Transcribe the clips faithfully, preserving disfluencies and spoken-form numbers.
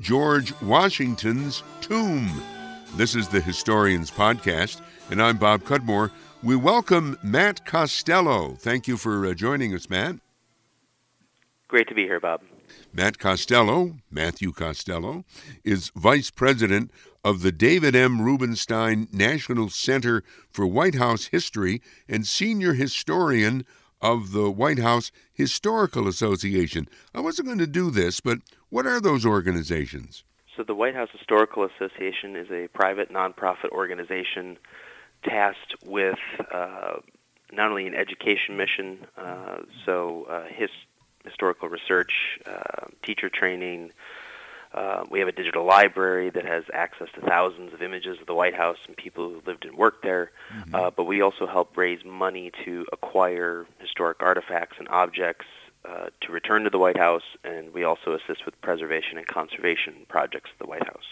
George Washington's tomb. This is the Historians Podcast, and I'm Bob Cudmore. We welcome Matt Costello. Thank you for uh, joining us, Matt. Great to be here, Bob. Matt Costello, Matthew Costello, is Vice President of the David M. Rubenstein National Center for White House History and Senior Historian of the White House Historical Association. I wasn't going to do this, but what are those organizations? So the White House Historical Association is a private nonprofit organization tasked with uh, not only an education mission, uh, so uh, his, historical research, uh, teacher training. Uh, we have a digital library that has access to thousands of images of the White House and people who lived and worked there. Mm-hmm. Uh, but we also help raise money to acquire historic artifacts and objects uh, to return to the White House, and we also assist with preservation and conservation projects at the White House.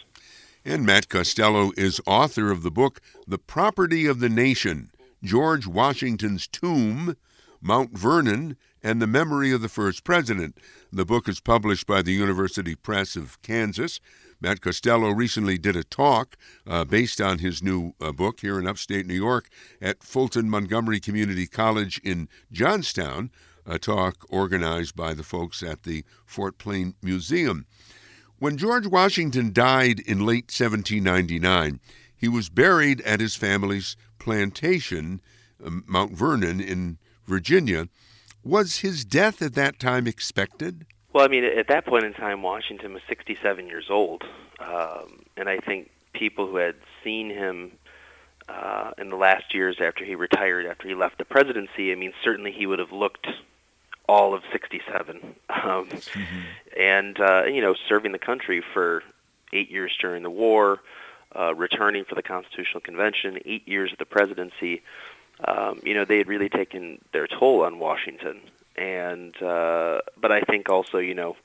And Matt Costello is author of the book, The Property of the Nation, George Washington's Tomb, Mount Vernon, and the Memory of the First President. The book is published by the University Press of Kansas. Matt Costello recently did a talk uh, based on his new uh, book here in upstate New York at Fulton Montgomery Community College in Johnstown, a talk organized by the folks at the Fort Plain Museum. When George Washington died in late seventeen ninety-nine, he was buried at his family's plantation, Mount Vernon in Virginia. Was his death at that time expected? Well, I mean, at that point in time, Washington was sixty-seven years old. Um, and I think people who had seen him uh, in the last years after he retired, after he left the presidency, I mean, certainly he would have looked all of sixty-seven. Um, mm-hmm. And, uh, you know, serving the country for eight years during the war, uh, returning for the Constitutional Convention, eight years of the presidency, um, you know, they had really taken their toll on Washington. And, uh, but I think also, you know,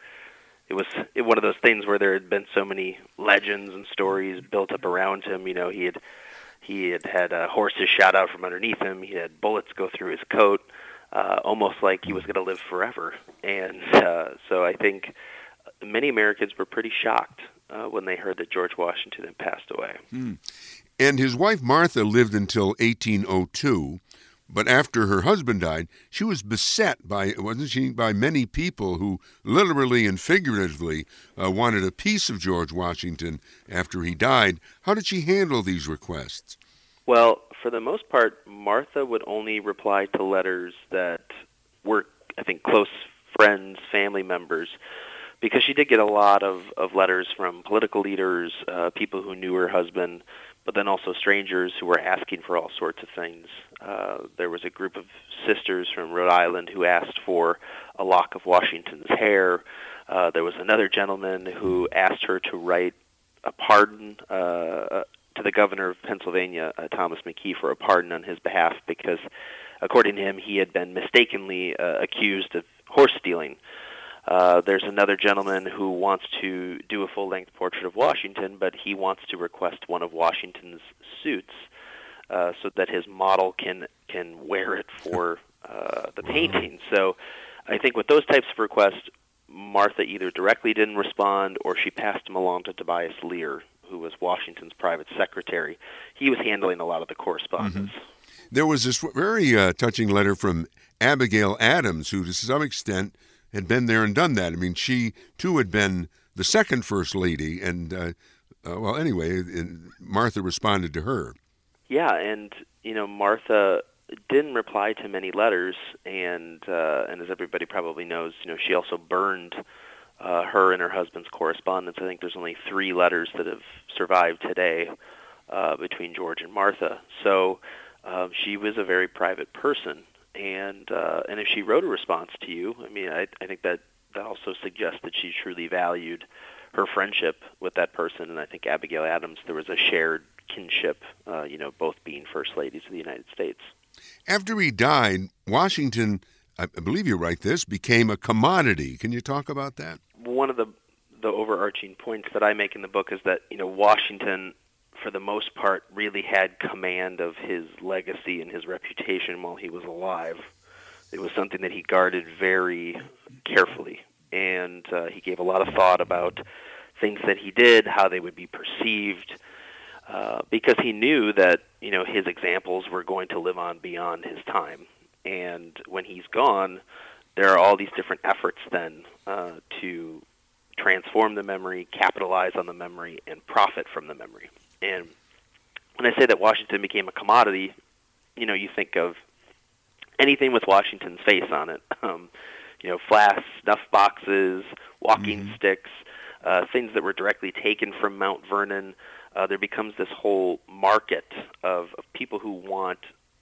it was one of those things where there had been so many legends and stories built up around him. You know, he had, he had had uh, horses shot out from underneath him. He had bullets go through his coat. Uh, almost like he was going to live forever. And uh, so I think many Americans were pretty shocked uh, when they heard that George Washington had passed away. Mm. And his wife Martha lived until eighteen oh two, but after her husband died, she was beset by, wasn't she, by many people who literally and figuratively uh, wanted a piece of George Washington after he died. How did she handle these requests? Well, for the most part, Martha would only reply to letters that were, I think, close friends, family members, because she did get a lot of, of letters from political leaders, uh, people who knew her husband, but then also strangers who were asking for all sorts of things. Uh, there was a group of sisters from Rhode Island who asked for a lock of Washington's hair. Uh, there was another gentleman who asked her to write a pardon, uh to the governor of Pennsylvania, uh, Thomas McKee, for a pardon on his behalf because, according to him, he had been mistakenly uh, accused of horse stealing. Uh, there's another gentleman who wants to do a full-length portrait of Washington, but he wants to request one of Washington's suits uh, so that his model can can wear it for uh, the painting. So I think with those types of requests, Martha either directly didn't respond or she passed them along to Tobias Lear, who was Washington's private secretary. He was handling a lot of the correspondence. Mm-hmm. There was this very uh, touching letter from Abigail Adams, who to some extent had been there and done that. I mean, she too had been the second First Lady, and, uh, uh, well, anyway, and Martha responded to her. Yeah, and, you know, Martha didn't reply to many letters, and uh, and as everybody probably knows, you know, she also burned Uh, her and her husband's correspondence. I think there's only three letters that have survived today uh, between George and Martha. So uh, she was a very private person, and uh, and if she wrote a response to you, I mean, I, I think that, that also suggests that she truly valued her friendship with that person. And I think Abigail Adams, there was a shared kinship, uh, you know, both being first ladies of the United States. After he died, Washington, I believe you write this, became a commodity. Can you talk about that? One of the the overarching points that I make in the book is that, you know, Washington, for the most part, really had command of his legacy and his reputation while he was alive. It was something that he guarded very carefully, and uh, he gave a lot of thought about things that he did, how they would be perceived, uh, because he knew that, you know, his examples were going to live on beyond his time. And when he's gone, there are all these different efforts then uh, to transform the memory, capitalize on the memory, and profit from the memory. And when I say that Washington became a commodity, you know, you think of anything with Washington's face on it. Um, you know, flasks, snuff boxes, walking mm-hmm. sticks, uh, things that were directly taken from Mount Vernon. Uh, there becomes this whole market of, of people who want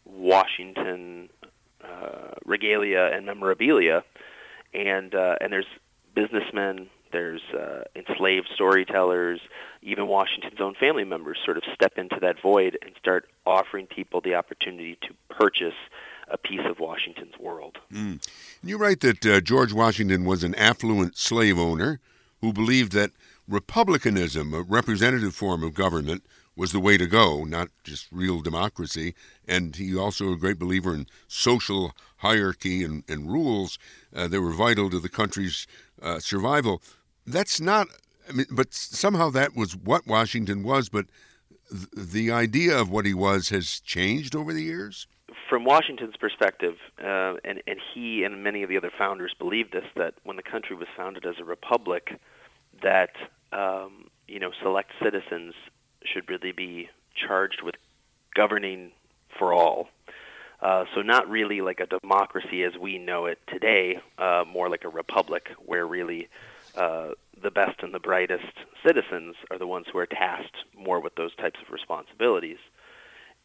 Washington uh, regalia and memorabilia, and uh, and there's businessmen, there's uh, enslaved storytellers, even Washington's own family members sort of step into that void and start offering people the opportunity to purchase a piece of Washington's world. Mm. And you write that uh, George Washington was an affluent slave owner who believed that republicanism, a representative form of government, was the way to go, not just real democracy. And he also a great believer in social hierarchy and, and rules uh, that were vital to the country's uh, survival. That's not, I mean, but somehow that was what Washington was, but th- the idea of what he was has changed over the years? From Washington's perspective, uh, and, and he and many of the other founders believed this, that when the country was founded as a republic, that, um, you know, select citizens should really be charged with governing for all. Uh, so not really like a democracy as we know it today, uh, more like a republic where really uh, the best and the brightest citizens are the ones who are tasked more with those types of responsibilities.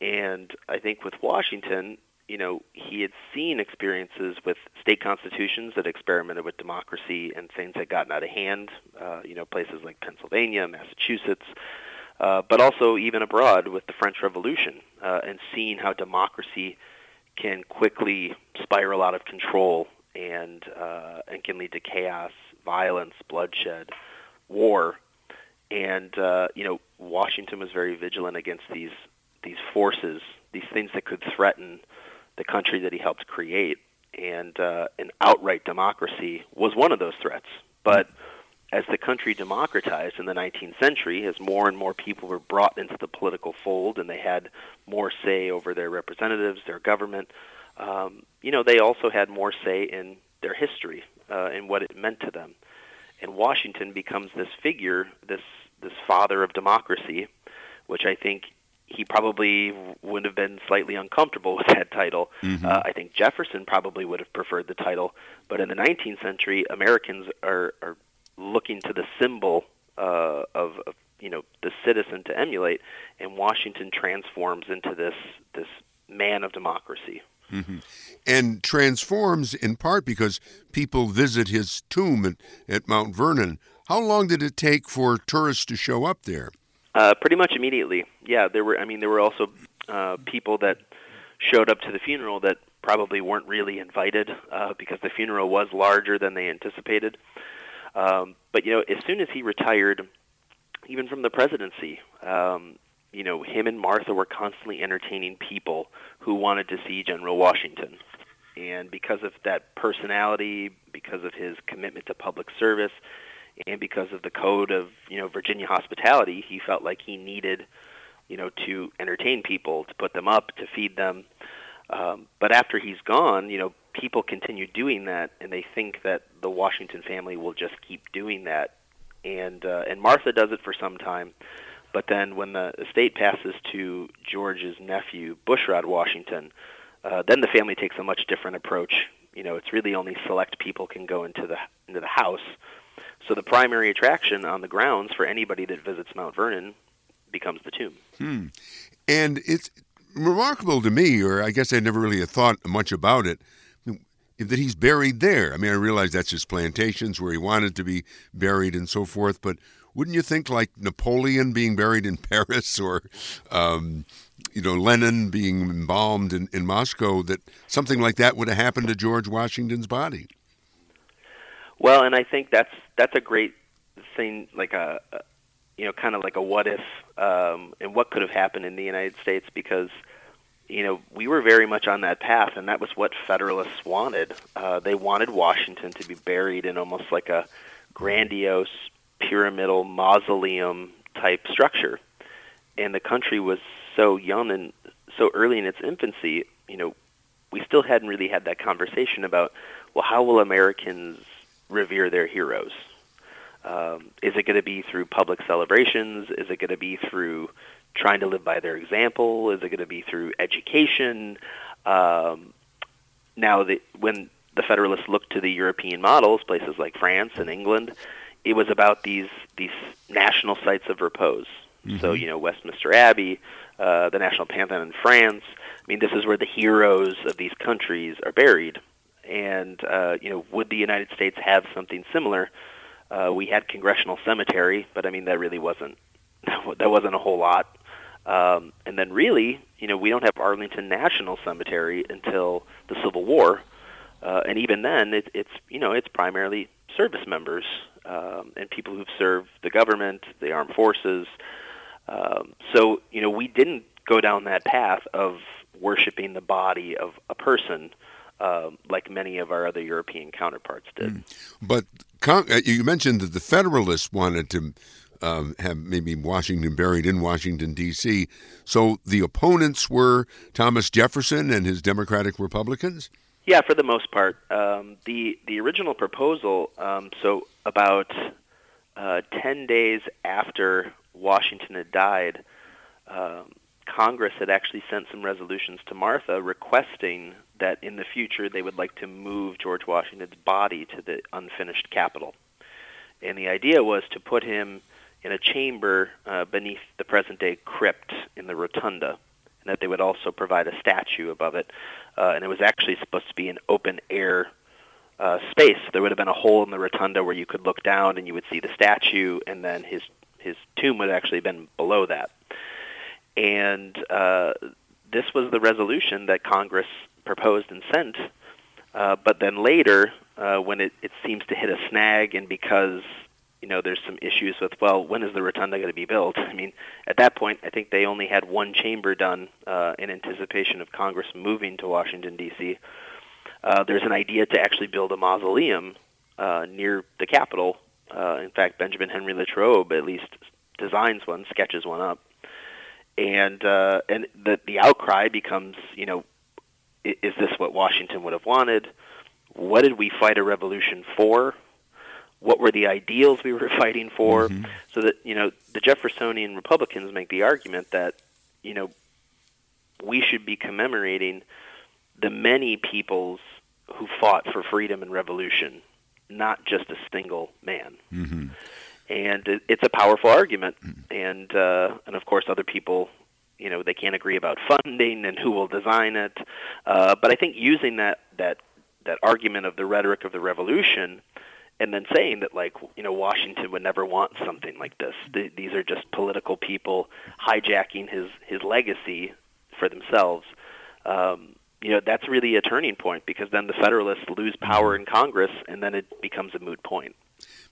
And I think with Washington, you know, he had seen experiences with state constitutions that experimented with democracy and things had gotten out of hand, uh, you know, places like Pennsylvania, Massachusetts, uh, but also even abroad with the French Revolution, uh, and seeing how democracy can quickly spiral out of control and uh, and can lead to chaos, violence, bloodshed, war. And, uh, you know, Washington was very vigilant against these these forces, these things that could threaten the country that he helped create. And uh, an outright democracy was one of those threats. But as the country democratized in the nineteenth century, as more and more people were brought into the political fold and they had more say over their representatives, their government, um, you know, they also had more say in their history uh, and what it meant to them. And Washington becomes this figure, this this father of democracy, which I think he probably would have been slightly uncomfortable with that title. Mm-hmm. Uh, I think Jefferson probably would have preferred the title. But in the nineteenth century, Americans are, are looking to the symbol uh, of, of you know the citizen to emulate, and Washington transforms into this this man of democracy. Mm-hmm. And transforms in part because people visit his tomb at, at Mount Vernon. How long did it take for tourists to show up there? Uh, pretty much immediately. Yeah, there were. I mean, there were also uh, people that showed up to the funeral that probably weren't really invited uh, because the funeral was larger than they anticipated. Um, but you know, as soon as he retired, even from the presidency, um, you know, him and Martha were constantly entertaining people who wanted to see General Washington. And because of that personality, because of his commitment to public service, and because of the code of, you know, Virginia hospitality, he felt like he needed, you know, to entertain people, to put them up, to feed them. Um, but after he's gone, you know, people continue doing that, and they think that the Washington family will just keep doing that. And uh, and Martha does it for some time. But then when the estate passes to George's nephew, Bushrod Washington, uh, then the family takes a much different approach. You know, it's really only select people can go into the into the house. So the primary attraction on the grounds for anybody that visits Mount Vernon becomes the tomb. Hmm. And it's remarkable to me, or I guess I never really thought much about it, that he's buried there. I mean, I realize that's his plantations where he wanted to be buried and so forth, but wouldn't you think like Napoleon being buried in Paris or, um, you know, Lenin being embalmed in, in Moscow, that something like that would have happened to George Washington's body? Well, and I think that's that's a great thing, like a, you know, kind of like a what if, um, and what could have happened in the United States, because, you know, we were very much on that path, and that was what Federalists wanted. Uh, they wanted Washington to be buried in almost like a grandiose pyramidal mausoleum-type structure. And the country was so young and so early in its infancy, you know, we still hadn't really had that conversation about, well, how will Americans revere their heroes? Um, is it going to be through public celebrations? Is it going to be through trying to live by their example? Is it going to be through education? Um, now, the, when the Federalists looked to the European models, places like France and England, it was about these these national sites of repose. Mm-hmm. So, you know, Westminster Abbey, uh, the National Pantheon in France. I mean, this is where the heroes of these countries are buried. And, uh, you know, would the United States have something similar? Uh, we had Congressional Cemetery, but, I mean, that really wasn't, that wasn't a whole lot. Um, and then really, you know, we don't have Arlington National Cemetery until the Civil War. Uh, and even then, it, it's, you know, it's primarily service members um, and people who've served the government, the armed forces. Um, so, you know, we didn't go down that path of worshiping the body of a person uh, like many of our other European counterparts did. Mm. But con- you mentioned that the Federalists wanted to Um, have maybe Washington buried in Washington, D C. So the opponents were Thomas Jefferson and his Democratic Republicans? Yeah, for the most part. Um, the, the original proposal, um, so about uh, ten days after Washington had died, um, Congress had actually sent some resolutions to Martha requesting that in the future they would like to move George Washington's body to the unfinished Capitol. And the idea was to put him in a chamber uh, beneath the present-day crypt in the rotunda, and that they would also provide a statue above it. Uh, and it was actually supposed to be an open-air uh, space. There would have been a hole in the rotunda where you could look down and you would see the statue, and then his his tomb would have actually been below that. And uh, this was the resolution that Congress proposed and sent, uh, but then later, uh, when it, it seems to hit a snag, and because you know, there's some issues with, well, when is the rotunda going to be built? I mean, at that point, I think they only had one chamber done uh, in anticipation of Congress moving to Washington, D C. Uh, there's an idea to actually build a mausoleum uh, near the Capitol. Uh, in fact, Benjamin Henry Latrobe at least designs one, sketches one up. And uh, and the, the outcry becomes, you know, is this what Washington would have wanted? What did we fight a revolution for? What were the ideals we were fighting for? Mm-hmm. So that, you know, the Jeffersonian Republicans make the argument that, you know, we should be commemorating the many peoples who fought for freedom and revolution, not just a single man. Mm-hmm. And it, it's a powerful argument. Mm-hmm. And, uh, and of course, other people, you know, they can't agree about funding and who will design it. Uh, but I think using that, that, that argument of the rhetoric of the revolution, and then saying that, like, you know, Washington would never want something like this. Th- these are just political people hijacking his, his legacy for themselves. Um, you know, that's really a turning point, because then the Federalists lose power in Congress, and then it becomes a moot point.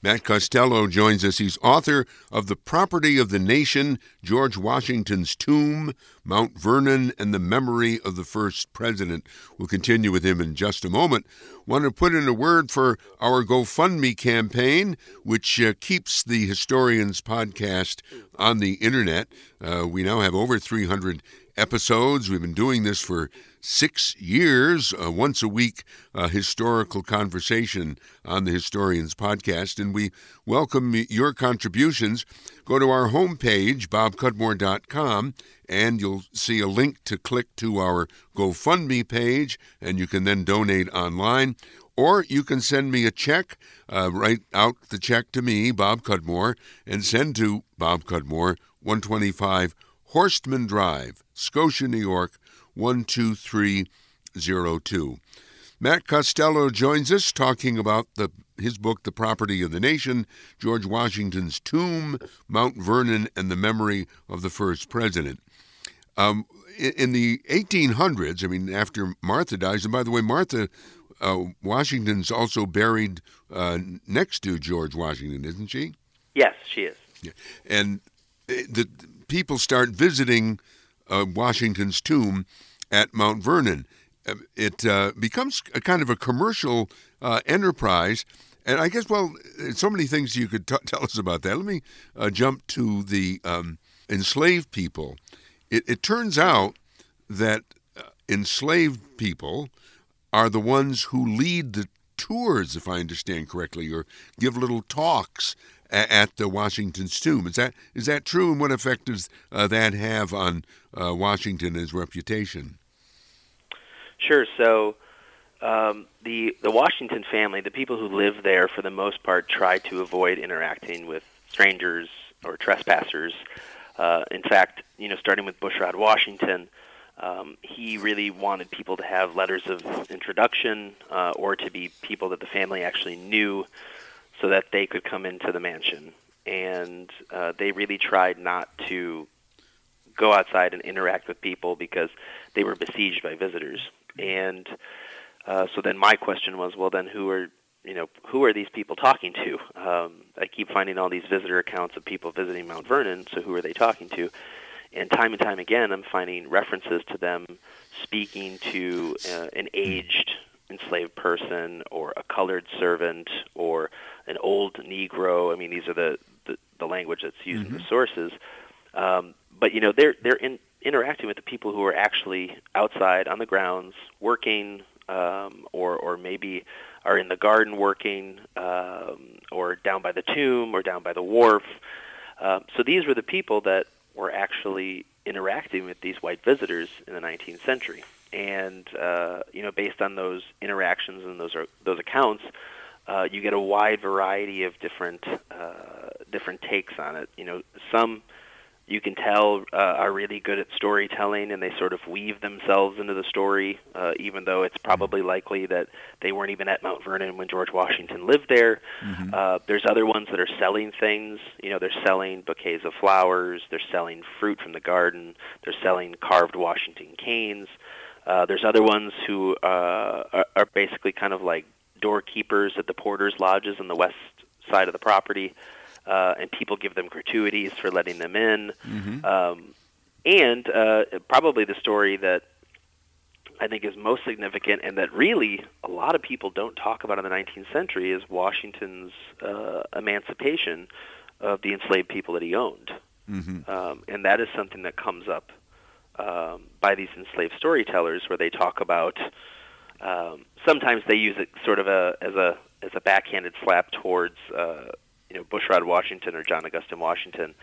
Matt Costello joins us. He's author of The Property of the Nation, George Washington's Tomb, Mount Vernon, and the Memory of the First President. We'll continue with him in just a moment. Want to put in a word for our GoFundMe campaign, which uh, keeps the Historians podcast on the Internet. Uh, we now have over three hundred episodes. We've been doing this for six years, uh, once a week, uh, historical conversation on the Historians podcast, and we welcome your contributions. Go to our homepage, bob cudmore dot com, and you'll see a link to click to our GoFundMe page, and you can then donate online. Or you can send me a check, uh, write out the check to me, Bob Cudmore, and send to Bob Cudmore, one twenty-five Horstman Drive, Scotia, New York, one two three zero two. Matt Costello joins us talking about the, his book, The Property of the Nation, George Washington's Tomb, Mount Vernon, and the Memory of the First President. Um, in, in the eighteen hundreds, I mean, after Martha dies, and by the way, Martha, uh, Washington's also buried uh, next to George Washington, isn't she? Yes, she is. Yeah. And the, the people start visiting uh, Washington's tomb at Mount Vernon. It uh, becomes a kind of a commercial uh, enterprise, And I guess, well, so many things you could t tell us about that. Let me uh, jump to the um, enslaved people. It, it turns out that uh, enslaved people are the ones who lead the tours, if I understand correctly, or give little talks at the Washington's tomb. Is that is that true, and what effect does uh, that have on uh, Washington and his reputation? Sure. So um, the the Washington family, the people who live there, for the most part, try to avoid interacting with strangers or trespassers. Uh, in fact, you know, starting with Bushrod Washington, um, he really wanted people to have letters of introduction uh, or to be people that the family actually knew, so that they could come into the mansion. And uh, they really tried not to go outside and interact with people because they were besieged by visitors. And uh, so then my question was, well, then who are, you know, who are these people talking to? Um, I keep finding all these visitor accounts of people visiting Mount Vernon, so who are they talking to? And time and time again, I'm finding references to them speaking to uh, an aged enslaved person or a colored servant or an old Negro. I mean, these are the, the, the language that's used mm-hmm. in the sources. Um, but, you know, they're, they're in, interacting with the people who are actually outside on the grounds working um, or, or maybe are in the garden working um, or down by the tomb or down by the wharf. Uh, so these were the people that were actually interacting with these white visitors in the nineteenth century. And, uh, you know, based on those interactions and those are, those accounts, uh, you get a wide variety of different uh, different takes on it. You know, some you can tell uh, are really good at storytelling, and they sort of weave themselves into the story, uh, even though it's probably likely that they weren't even at Mount Vernon when George Washington lived there. Mm-hmm. uh, there's other ones that are selling things. You know, they're selling bouquets of flowers. They're selling fruit from the garden. They're selling carved Washington canes. Uh, there's other ones who uh, are, are basically kind of like doorkeepers at the porters' lodges on the west side of the property, uh, and people give them gratuities for letting them in. Mm-hmm. um, and uh, probably the story that I think is most significant and that really a lot of people don't talk about in the nineteenth century is Washington's uh, emancipation of the enslaved people that he owned. Mm-hmm. um, and that is something that comes up Um, by these enslaved storytellers, where they talk about um, sometimes they use it sort of a, as a as a backhanded slap towards uh, you know Bushrod Washington or John Augustine Washington,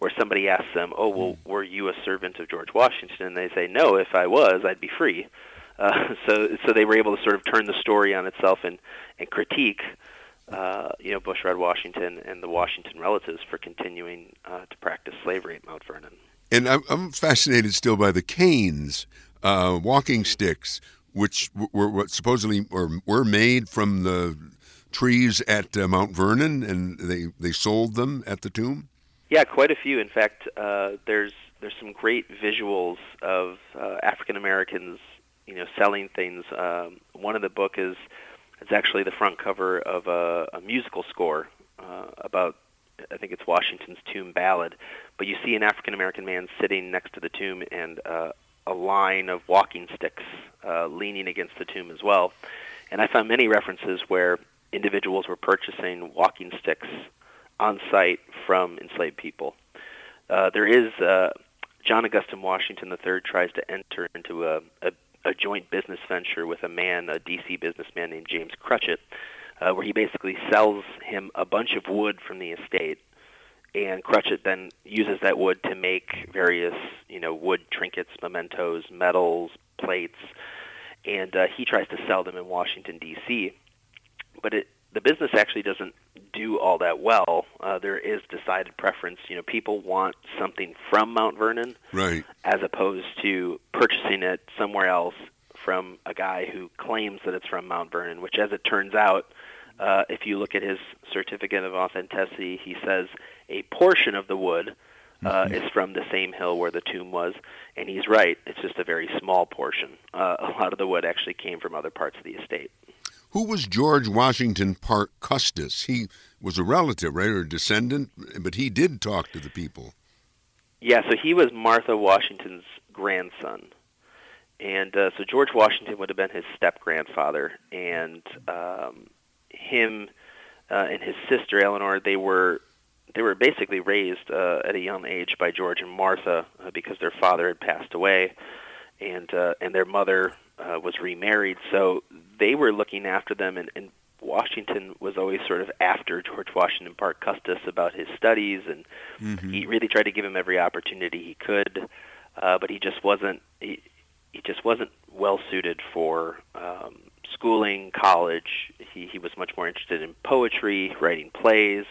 where somebody asks them, "Oh, well, were you a servant of George Washington?" And they say, "No, if I was, I'd be free." Uh, so so they were able to sort of turn the story on itself and and critique uh, you know Bushrod Washington and the Washington relatives for continuing uh, to practice slavery at Mount Vernon. And I'm fascinated still by the canes, uh, walking sticks, which were, were supposedly or were made from the trees at uh, Mount Vernon, and they they sold them at the tomb. Yeah, quite a few. In fact, uh, there's there's some great visuals of uh, African Americans, you know, selling things. Um, one of the book is it's actually the front cover of a, a musical score uh, about. I think it's Washington's Tomb Ballad, but you see an African-American man sitting next to the tomb and uh, a line of walking sticks uh, leaning against the tomb as well. And I found many references where individuals were purchasing walking sticks on site from enslaved people. Uh, there is uh, John Augustine Washington the third tries to enter into a, a, a joint business venture with a man, a D C businessman named James Crutchett, Uh, where he basically sells him a bunch of wood from the estate, and Crutchett then uses that wood to make various, you know, wood trinkets, mementos, medals, plates, and uh, he tries to sell them in Washington, D C But it, the business actually doesn't do all that well. Uh, there is decided preference. You know, people want something from Mount Vernon, right, as opposed to purchasing it somewhere else from a guy who claims that it's from Mount Vernon, which, as it turns out, Uh, if you look at his certificate of authenticity, he says a portion of the wood uh, mm-hmm. is from the same hill where the tomb was, and he's right. It's just a very small portion. Uh, a lot of the wood actually came from other parts of the estate. Who was George Washington Parke Custis? He was a relative, right, or a descendant, but he did talk to the people. Yeah, so he was Martha Washington's grandson. And uh, so George Washington would have been his step-grandfather, and... Um, him uh, and his sister Eleanor, they were they were basically raised uh, at a young age by George and Martha uh, because their father had passed away, and uh, and their mother uh, was remarried. So they were looking after them, and, and Washington was always sort of after George Washington Parke Custis about his studies, and mm-hmm. he really tried to give him every opportunity he could, uh, but he just wasn't he, he just wasn't well suited for um, schooling, college. He, he was much more interested in poetry, writing plays,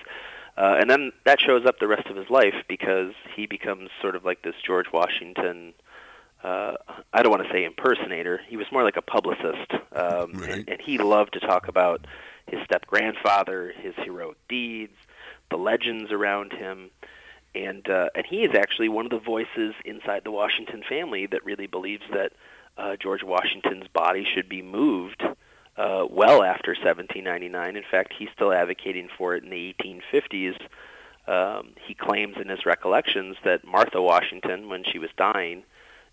uh, and then that shows up the rest of his life because he becomes sort of like this George Washington. Uh, I don't want to say impersonator. He was more like a publicist, um, right. and, and he loved to talk about his step-grandfather, his heroic deeds, the legends around him, and uh, and he is actually one of the voices inside the Washington family that really believes that uh, George Washington's body should be moved uh, well after seventeen ninety-nine. In fact, he's still advocating for it in the eighteen fifties. Um, he claims in his recollections that Martha Washington, when she was dying,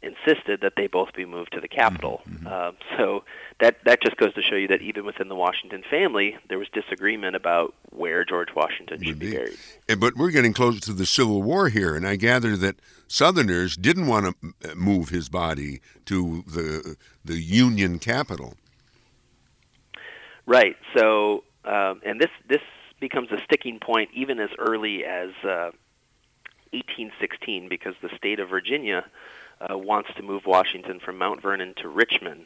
insisted that they both be moved to the Capitol. Mm-hmm. Uh, so that that just goes to show you that even within the Washington family, there was disagreement about where George Washington should be buried. But we're getting closer to the Civil War here, and I gather that Southerners didn't want to move his body to the the Union Capitol. Right. So, um, and this this becomes a sticking point even as early as uh, eighteen sixteen, because the state of Virginia Uh, wants to move Washington from Mount Vernon to Richmond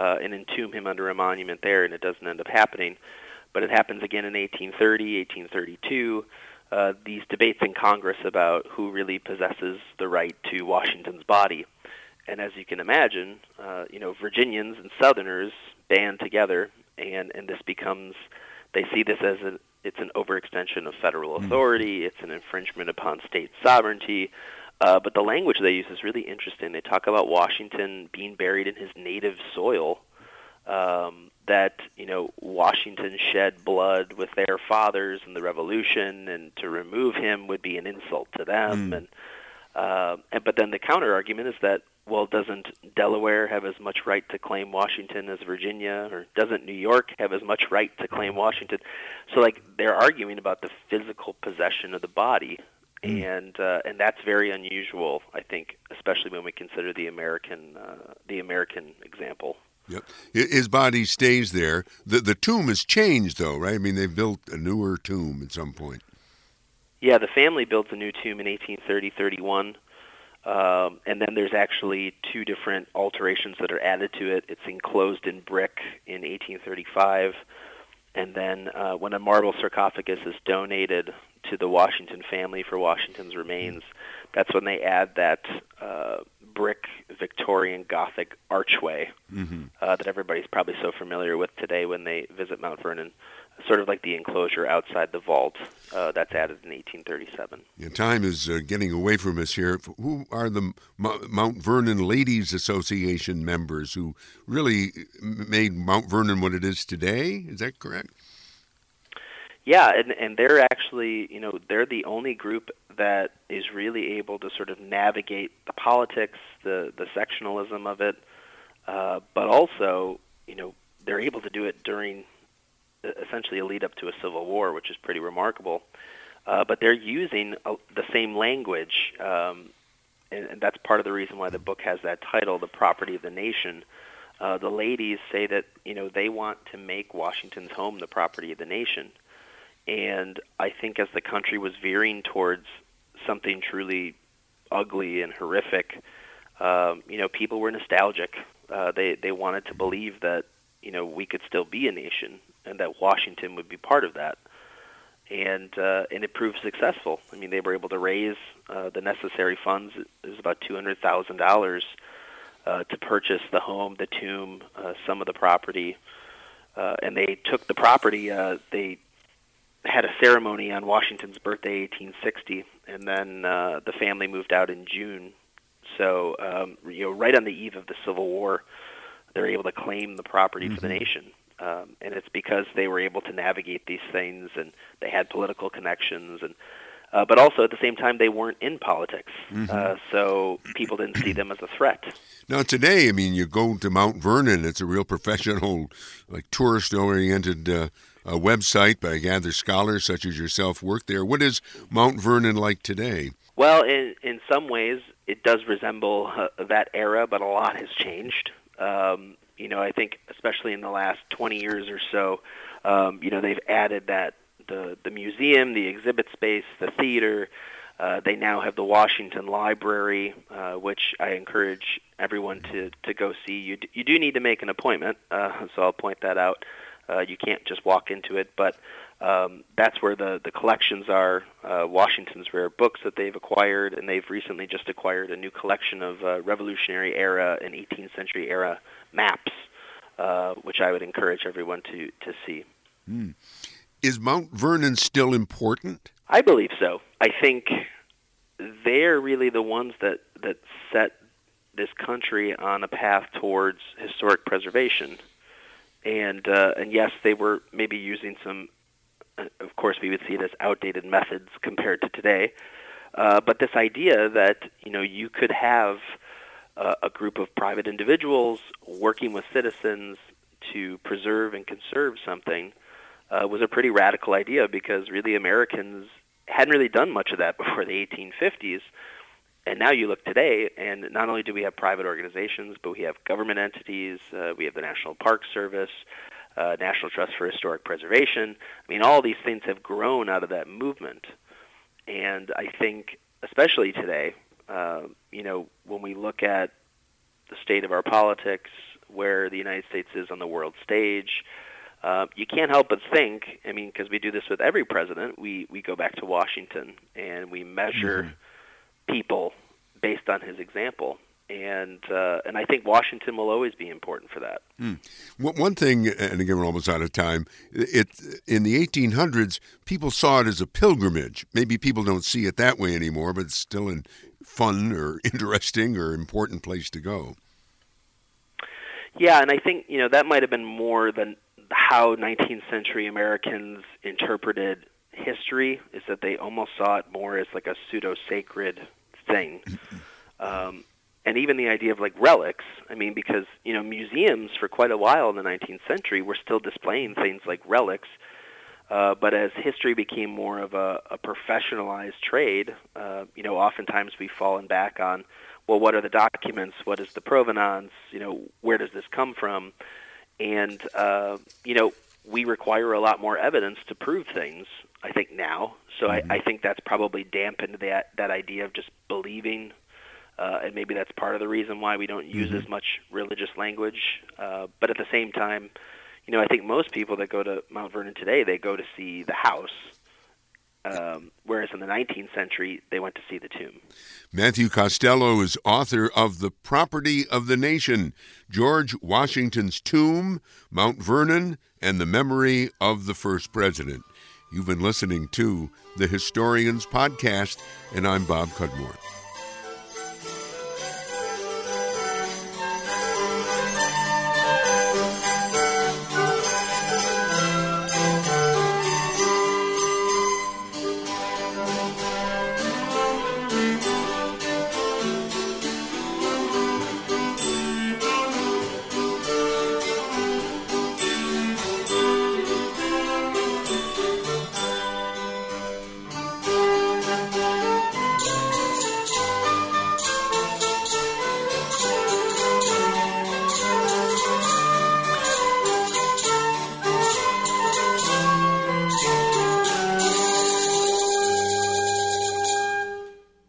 uh, and entomb him under a monument there, and it doesn't end up happening. But it happens again in eighteen thirty, eighteen thirty-two, uh, these debates in Congress about who really possesses the right to Washington's body. And as you can imagine, uh, you know, Virginians and Southerners band together, and, and this becomes, they see this as an, it's an overextension of federal authority, it's an infringement upon state sovereignty. Uh, but the language they use is really interesting. They talk about Washington being buried in his native soil, um, that, you know, Washington shed blood with their fathers in the Revolution, and to remove him would be an insult to them. Mm. And, uh, and but then the counter-argument is that, well, doesn't Delaware have as much right to claim Washington as Virginia, or doesn't New York have as much right to claim Washington? So, like, they're arguing about the physical possession of the body. Mm. And uh, and that's very unusual, I think, especially when we consider the American uh, the American example. Yep, his body stays there. the The tomb has changed, though, right? I mean, they built a newer tomb at some point. Yeah, the family built a new tomb in eighteen thirty, thirty-one, um, and then there's actually two different alterations that are added to it. It's enclosed in brick in eighteen thirty-five. And then uh, when a marble sarcophagus is donated to the Washington family for Washington's remains, that's when they add that uh, brick Victorian Gothic archway mm-hmm. uh, that everybody's probably so familiar with today when they visit Mount Vernon, sort of like the enclosure outside the vault uh, that's added in eighteen thirty-seven. Yeah, time is uh, getting away from us here. Who are the M- Mount Vernon Ladies Association members who really made Mount Vernon what it is today? Is that correct? Yeah, and, and they're actually, you know, they're the only group that is really able to sort of navigate the politics, the, the sectionalism of it, uh, but also, you know, they're able to do it during essentially a lead up to a civil war, which is pretty remarkable. Uh, but they're using uh, the same language, um, and, and that's part of the reason why the book has that title, The Property of the Nation. Uh, the ladies say that, you know, they want to make Washington's home the property of the nation. And I think as the country was veering towards something truly ugly and horrific, um, you know, people were nostalgic. Uh, they, they wanted to believe that, you know, we could still be a nation, and that Washington would be part of that. And uh, and it proved successful. I mean, they were able to raise uh, the necessary funds. It was about two hundred thousand dollars uh, to purchase the home, the tomb, uh, some of the property. Uh, and they took the property. Uh, they had a ceremony on Washington's birthday, eighteen sixty, and then uh, the family moved out in June. So, um, you know, right on the eve of the Civil War, they're able to claim the property mm-hmm. for the nation. Um, and it's because they were able to navigate these things, and they had political connections, and uh, but also at the same time they weren't in politics, mm-hmm. uh, so people didn't see them as a threat. Now today, I mean, you go to Mount Vernon; it's a real professional, like tourist-oriented uh, a website, but I gather scholars such as yourself work there. What is Mount Vernon like today? Well, in, in some ways, it does resemble uh, that era, but a lot has changed. Um, you know, I think especially in the last twenty years or so, um, you know, they've added that the, the museum, the exhibit space, the theater. Uh, they now have the Washington Library, uh, which I encourage everyone to, to go see. You d- you do need to make an appointment, uh, so I'll point that out. Uh, you can't just walk into it, but um, that's where the, the collections are, uh, Washington's rare books that they've acquired, and they've recently just acquired a new collection of uh, Revolutionary era and eighteenth century era maps, uh, which I would encourage everyone to, to see. Mm. Is Mount Vernon still important? I believe so. I think they're really the ones that, that set this country on a path towards historic preservation. And uh, and yes, they were maybe using some, of course we would see this outdated methods compared to today, uh, but this idea that, you know, you could have uh, a group of private individuals working with citizens to preserve and conserve something uh, was a pretty radical idea, because really Americans hadn't really done much of that before the eighteen fifties. And now you look today, and not only do we have private organizations, but we have government entities, uh, we have the National Park Service, uh, National Trust for Historic Preservation. I mean, all these things have grown out of that movement. And I think, especially today, uh, you know, when we look at the state of our politics, where the United States is on the world stage, Uh, you can't help but think, I mean, because we do this with every president, we, we go back to Washington and we measure mm-hmm. people based on his example. And uh, and I think Washington will always be important for that. Mm. One thing, and again, we're almost out of time, it in the eighteen hundreds, people saw it as a pilgrimage. Maybe people don't see it that way anymore, but it's still a fun or interesting or important place to go. Yeah, and I think, you know, that might have been more than how nineteenth century Americans interpreted history, is that they almost saw it more as like a pseudo-sacred thing. Um, and even the idea of like relics, I mean, because, you know, museums for quite a while in the nineteenth century were still displaying things like relics. Uh, but as history became more of a, a professionalized trade, uh, you know, oftentimes we've fallen back on, well, what are the documents? What is the provenance? You know, where does this come from? And, uh, you know, we require a lot more evidence to prove things, I think, now. So mm-hmm. I, I think that's probably dampened that, that idea of just believing. Uh, and maybe that's part of the reason why we don't use mm-hmm. as much religious language. Uh, but at the same time, you know, I think most people that go to Mount Vernon today, they go to see the house. Um, whereas in the nineteenth century, they went to see the tomb. Matthew Costello is author of The Property of the Nation, George Washington's Tomb, Mount Vernon, and the Memory of the First President. You've been listening to The Historians Podcast, and I'm Bob Cudmore.